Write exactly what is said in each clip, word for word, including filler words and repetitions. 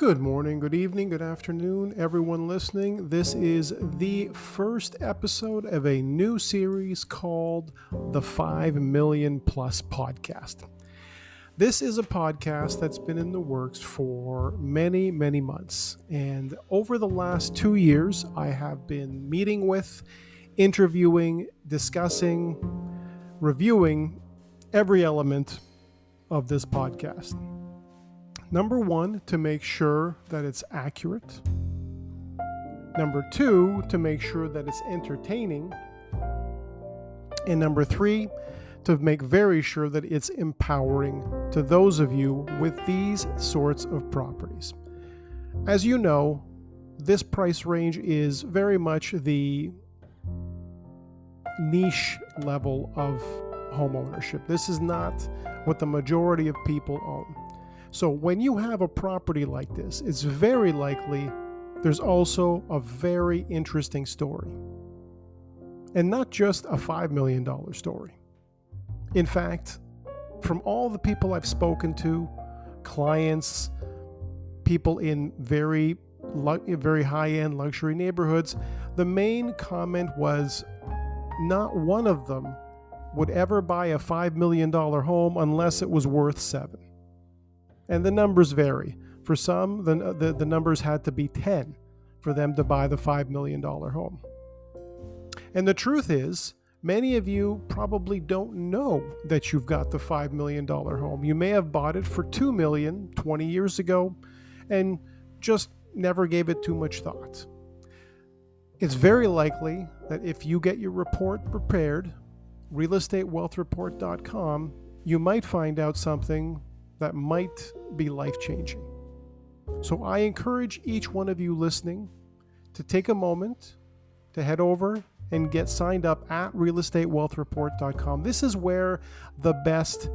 Good morning, good evening, good afternoon, everyone listening. This is the first episode of a new series called the five million Plus Podcast. This is a podcast that's been in the works for many, many months. And over the last two years, I have been meeting with, interviewing, discussing, reviewing every element of this podcast. Number one, to make sure that it's accurate. Number two, to make sure that it's entertaining. And number three, to make very sure that it's empowering to those of you with these sorts of properties. As you know, this price range is very much the niche level of home ownership. This is not what the majority of people own. So when you have a property like this, it's very likely there's also a very interesting story. And not just a five million dollars story. In fact, from all the people I've spoken to, clients, people in very, very high-end luxury neighborhoods, the main comment was not one of them would ever buy a five million dollars home unless it was worth seven. And the numbers vary. For some, the, the, the numbers had to be ten for them to buy the five million dollars home. And the truth is, many of you probably don't know that you've got the five million dollars home. You may have bought it for two million dollars twenty years ago and just never gave it too much thought. It's very likely that if you get your report prepared, real estate wealth report dot com, you might find out something that might be life-changing. So I encourage each one of you listening to take a moment to head over and get signed up at real estate wealth report dot com. This is where the best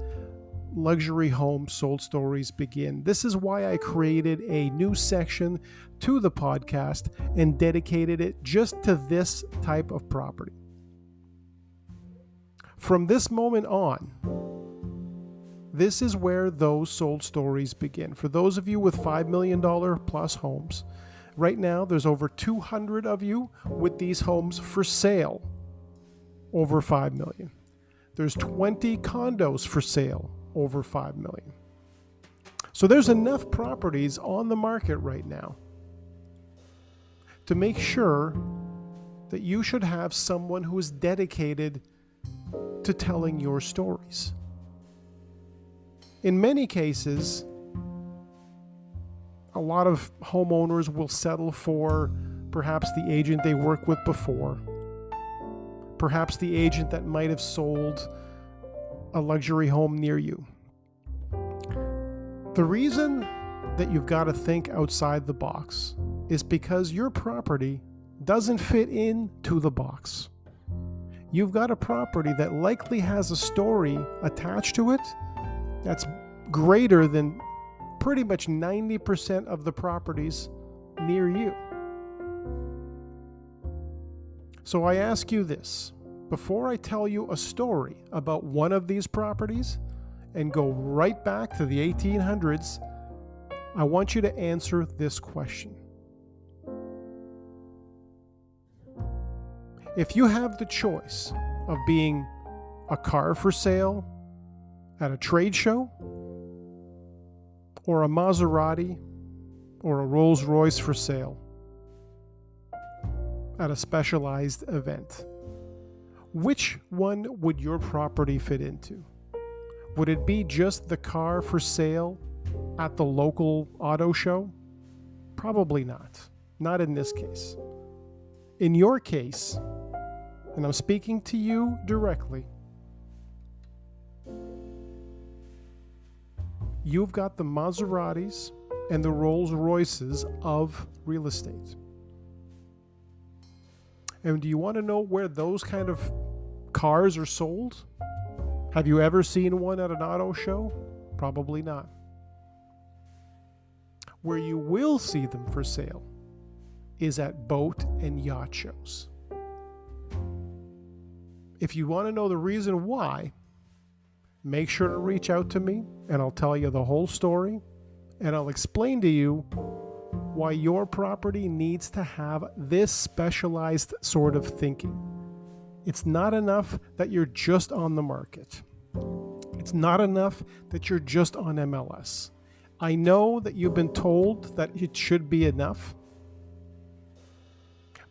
luxury home sold stories begin. This is why I created a new section to the podcast and dedicated it just to this type of property. From this moment on, this is where those sold stories begin. For those of you with five million dollars plus homes, right now there's over two hundred of you with these homes for sale over five million dollars. There's twenty condos for sale over five million dollars. So there's enough properties on the market right now to make sure that you should have someone who is dedicated to telling your stories. In many cases, a lot of homeowners will settle for perhaps the agent they worked with before, perhaps the agent that might have sold a luxury home near you. The reason that you've got to think outside the box is because your property doesn't fit into the box. You've got a property that likely has a story attached to it that's greater than pretty much ninety percent of the properties near you. So I ask you this, before I tell you a story about one of these properties and go right back to the eighteen hundreds, I want you to answer this question. If you have the choice of being a car for sale at a trade show, or a Maserati, or a Rolls Royce for sale at a specialized event, which one would your property fit into? Would it be just the car for sale at the local auto show? Probably not. Not in this case. In your case, and I'm speaking to you directly, you've got the Maseratis and the Rolls Royces of real estate. And do you want to know where those kind of cars are sold? Have you ever seen one at an auto show? Probably not. Where you will see them for sale is at boat and yacht shows. If you want to know the reason why, make sure to reach out to me and I'll tell you the whole story and I'll explain to you why your property needs to have this specialized sort of thinking. It's not enough that you're just on the market. It's not enough that you're just on M L S. I know that you've been told that it should be enough,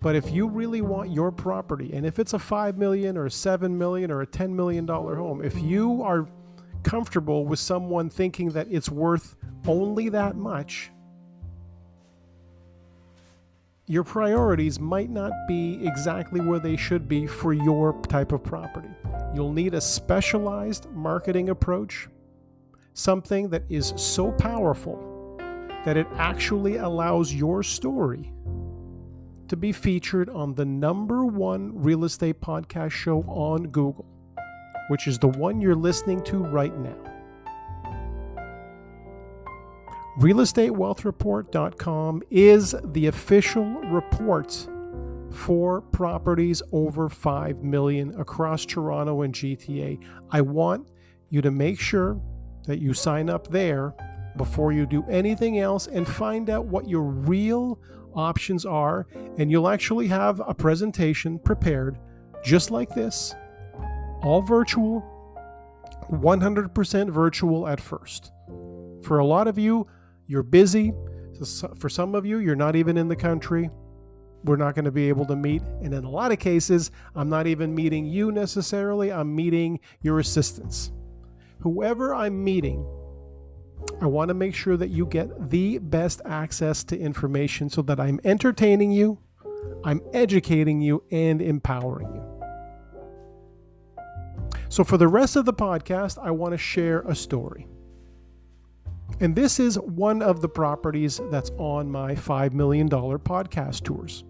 but if you really want your property, and if it's a five million dollars or seven million dollars or a ten million dollars home, if you are comfortable with someone thinking that it's worth only that much, your priorities might not be exactly where they should be for your type of property. You'll need a specialized marketing approach, something that is so powerful that it actually allows your story to be featured on the number one real estate podcast show on Google, which is the one you're listening to right now. real estate wealth report dot com is the official report for properties over five million dollars across Toronto and G T A. I want you to make sure that you sign up there before you do anything else and find out what your real options are, and you'll actually have a presentation prepared just like this, all virtual, one hundred percent virtual at first. For a lot of you, you're busy. For some of you, you're not even in the country. We're not going to be able to meet. And in a lot of cases, I'm not even meeting you necessarily. I'm meeting your assistants. Whoever I'm meeting, I want to make sure that you get the best access to information so that I'm entertaining you, I'm educating you, and empowering you. So for the rest of the podcast, I want to share a story. And this is one of the properties that's on my five million dollars podcast tours.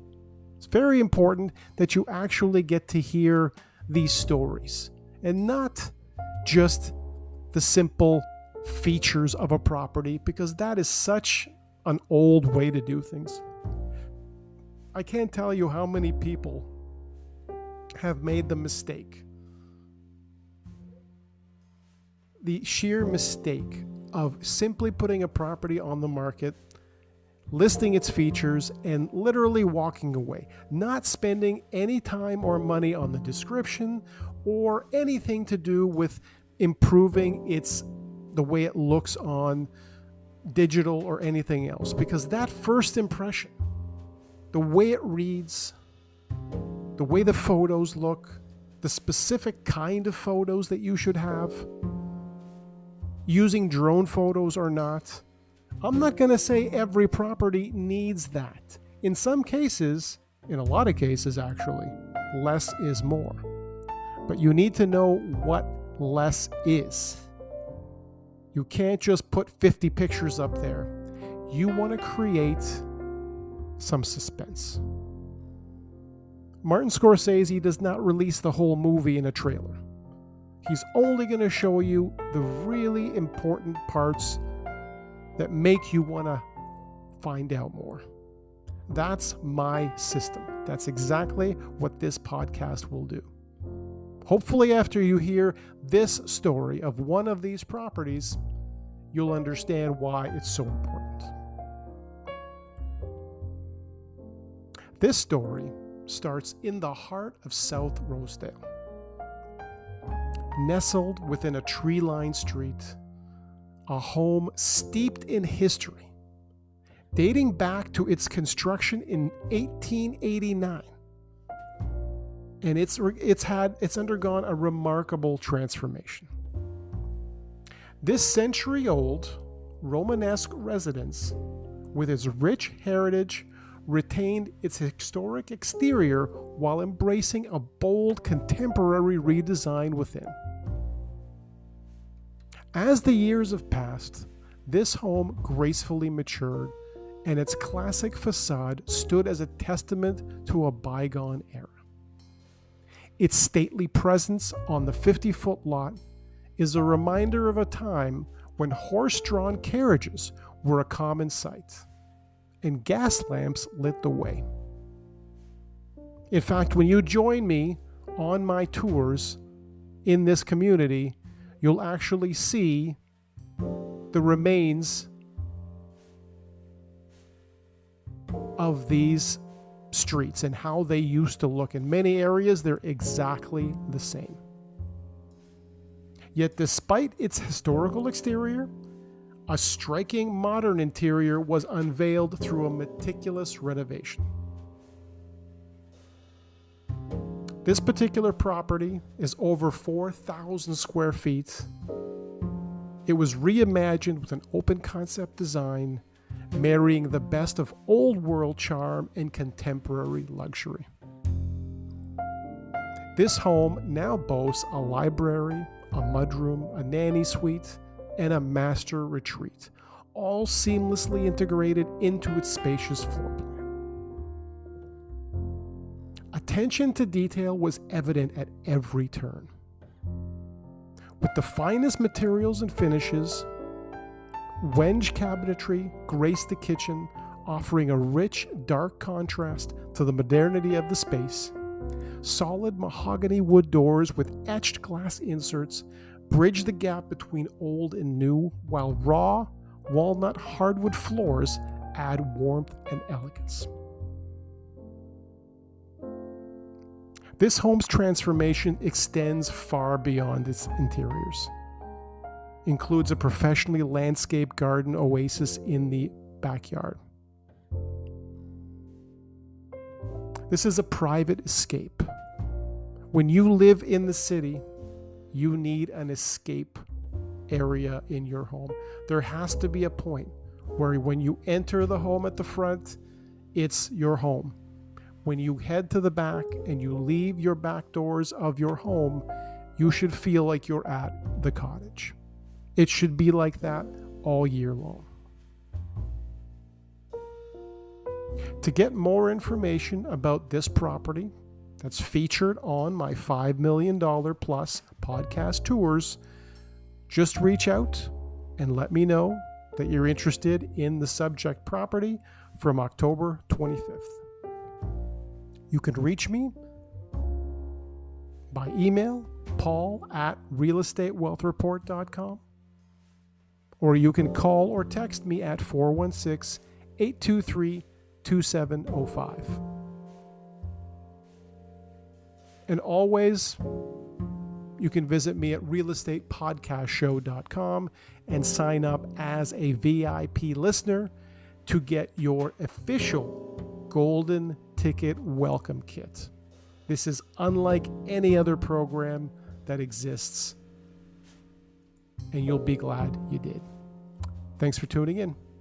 It's very important that you actually get to hear these stories and not just the simple features of a property, because that is such an old way to do things. I can't tell you how many people have made the mistake, the sheer mistake of simply putting a property on the market, listing its features, and literally walking away, not spending any time or money on the description or anything to do with improving its the way it looks on digital or anything else. Because that first impression, the way it reads, the way the photos look, the specific kind of photos that you should have, using drone photos or not. I'm not going to say every property needs that. In some cases, in a lot of cases actually, less is more. But you need to know what less is. You can't just put fifty pictures up there. You want to create some suspense. Martin Scorsese does not release the whole movie in a trailer. He's only going to show you the really important parts that make you want to find out more. That's my system. That's exactly what this podcast will do. Hopefully, after you hear this story of one of these properties, you'll understand why it's so important. This story starts in the heart of South Rosedale. Nestled within a tree-lined street, a home steeped in history, dating back to its construction in eighteen eighty-nine. And it's it's had it's undergone a remarkable transformation. This century-old Romanesque residence, with its rich heritage, retained its historic exterior while embracing a bold contemporary redesign within. As the years have passed, this home gracefully matured, and its classic facade stood as a testament to a bygone era. Its stately presence on the fifty-foot lot is a reminder of a time when horse-drawn carriages were a common sight, and gas lamps lit the way. In fact, when you join me on my tours in this community, you'll actually see the remains of these streets and how they used to look. In many areas, they're exactly the same. Yet despite its historical exterior, a striking modern interior was unveiled through a meticulous renovation. This particular property is over four thousand square feet. It was reimagined with an open concept design, marrying the best of old world charm and contemporary luxury. This home now boasts a library, a mudroom, a nanny suite, and a master retreat, all seamlessly integrated into its spacious floor plan. Attention to detail was evident at every turn. With the finest materials and finishes, Wenge cabinetry graced the kitchen, offering a rich, dark contrast to the modernity of the space. Solid mahogany wood doors with etched glass inserts bridge the gap between old and new, while raw walnut hardwood floors add warmth and elegance. This home's transformation extends far beyond its interiors. Includes a professionally landscaped garden oasis in the backyard. This is a private escape. When you live in the city, you need an escape area in your home. There has to be a point where when you enter the home at the front, it's your home. When you head to the back and you leave your back doors of your home, you should feel like you're at the cottage. It should be like that all year long. To get more information about this property that's featured on my five million dollars plus podcast tours, just reach out and let me know that you're interested in the subject property from October twenty-fifth. You can reach me by email, paul at real estate wealth report dot com. Or you can call or text me at four one six, eight two three, two seven zero five. And always, you can visit me at real estate podcast show dot com and sign up as a V I P listener to get your official golden ticket welcome kit. This is unlike any other program that exists, and you'll be glad you did. Thanks for tuning in.